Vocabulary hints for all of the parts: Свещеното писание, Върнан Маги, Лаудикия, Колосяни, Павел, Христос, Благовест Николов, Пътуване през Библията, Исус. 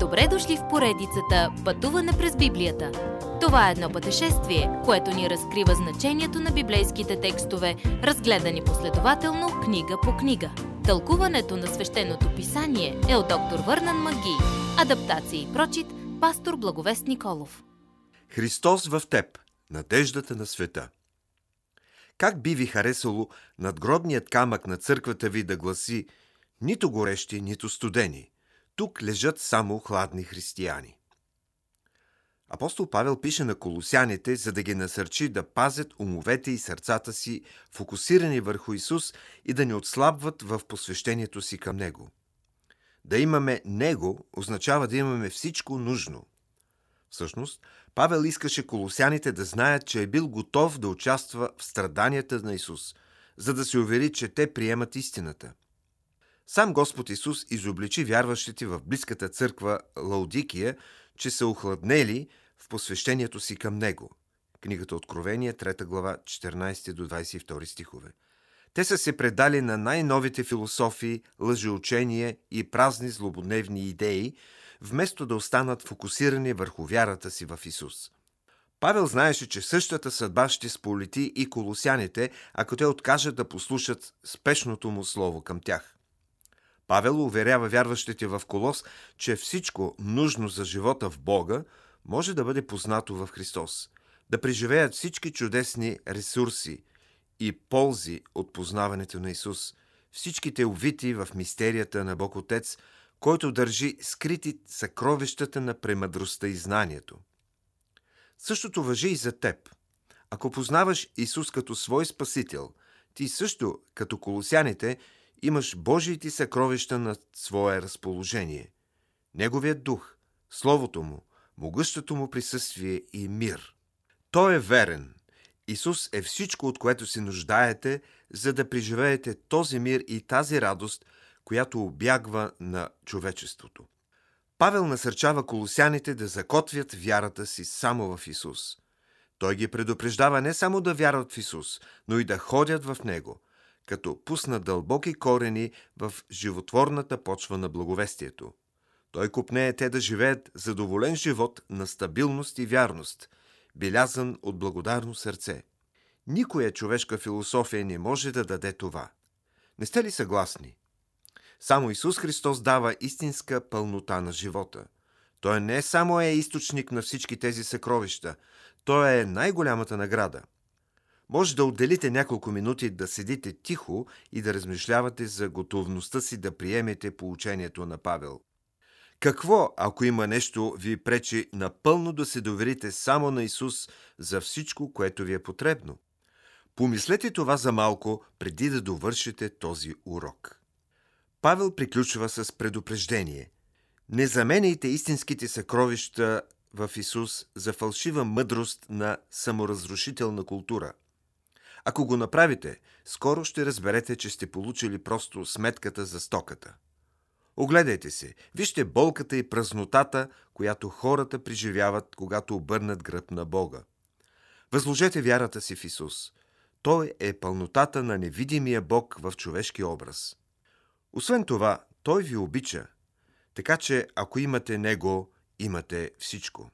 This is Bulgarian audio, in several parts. Добре дошли в поредицата Пътуване през Библията. Това е едно пътешествие, което ни разкрива значението на библейските текстове, разгледани последователно книга по книга. Тълкуването на свещеното писание е от доктор Върнан Маги. Адаптация и прочит, пастор Благовест Николов. Христос в теб, надеждата на света. Как би ви харесало надгробният камък на църквата ви да гласи: нито горещи, нито студени. Тук лежат само хладни християни. Апостол Павел пише на колосяните, за да ги насърчи да пазят умовете и сърцата си, фокусирани върху Исус, и да не отслабват в посвещението си към Него. Да имаме Него означава да имаме всичко нужно. Всъщност, Павел искаше колосяните да знаят, че е бил готов да участва в страданията на Исус, за да се увери, че те приемат истината. Сам Господ Исус изобличи вярващите в близката църква Лаудикия, че са охладнели в посвещението си към Него. Книгата Откровение, 3 глава, 14 до 22 стихове. Те са се предали на най-новите философии, лъжеучения и празни злободневни идеи, вместо да останат фокусирани върху вярата си в Исус. Павел знаеше, че същата съдба ще сполети и колосяните, ако те откажат да послушат спешното му слово към тях. Павел уверява вярващите в Колос, че всичко нужно за живота в Бога може да бъде познато в Христос, да преживеят всички чудесни ресурси и ползи от познаването на Исус, всичките увити в мистерията на Бог Отец, който държи скрити съкровищата на премъдростта и знанието. Същото важи и за теб. Ако познаваш Исус като свой Спасител, ти също, като колосяните, имаш Божиите съкровища на свое разположение. Неговият дух, Словото му, могъщото му присъствие и мир. Той е верен. Исус е всичко, от което се нуждаете, за да преживеете този мир и тази радост, която обягва на човечеството. Павел насърчава колосяните да закотвят вярата си само в Исус. Той ги предупреждава не само да вярват в Исус, но и да ходят в Него, като пусна дълбоки корени в животворната почва на благовестието. Той копнее те да живеят задоволен живот на стабилност и вярност, белязан от благодарно сърце. Никоя човешка философия не може да даде това. Не сте ли съгласни? Само Исус Христос дава истинска пълнота на живота. Той не само е източник на всички тези съкровища, той е най-голямата награда. Може да отделите няколко минути да седите тихо и да размишлявате за готовността си да приемете поучението на Павел. Какво, ако има нещо, ви пречи напълно да се доверите само на Исус за всичко, което ви е потребно? Помислете това за малко, преди да довършите този урок. Павел приключва с предупреждение. Не заменяйте истинските съкровища в Исус за фалшива мъдрост на саморазрушителна култура. Ако го направите, скоро ще разберете, че сте получили просто сметката за стоката. Огледайте се, вижте болката и празнотата, която хората преживяват, когато обърнат гръб на Бога. Възложете вярата си в Исус. Той е пълнотата на невидимия Бог в човешки образ. Освен това, Той ви обича, така че ако имате Него, имате всичко.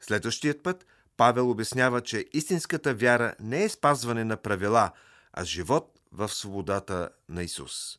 Следващият път Павел обяснява, че истинската вяра не е спазване на правила, а живот в свободата на Исус.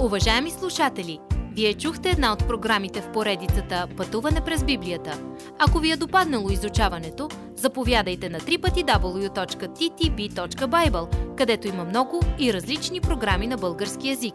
Уважаеми слушатели, вие чухте една от програмите в поредицата Пътуване през Библията. Ако ви е допаднало изучаването, заповядайте на www.ttb.bible, където има много и различни програми на български език.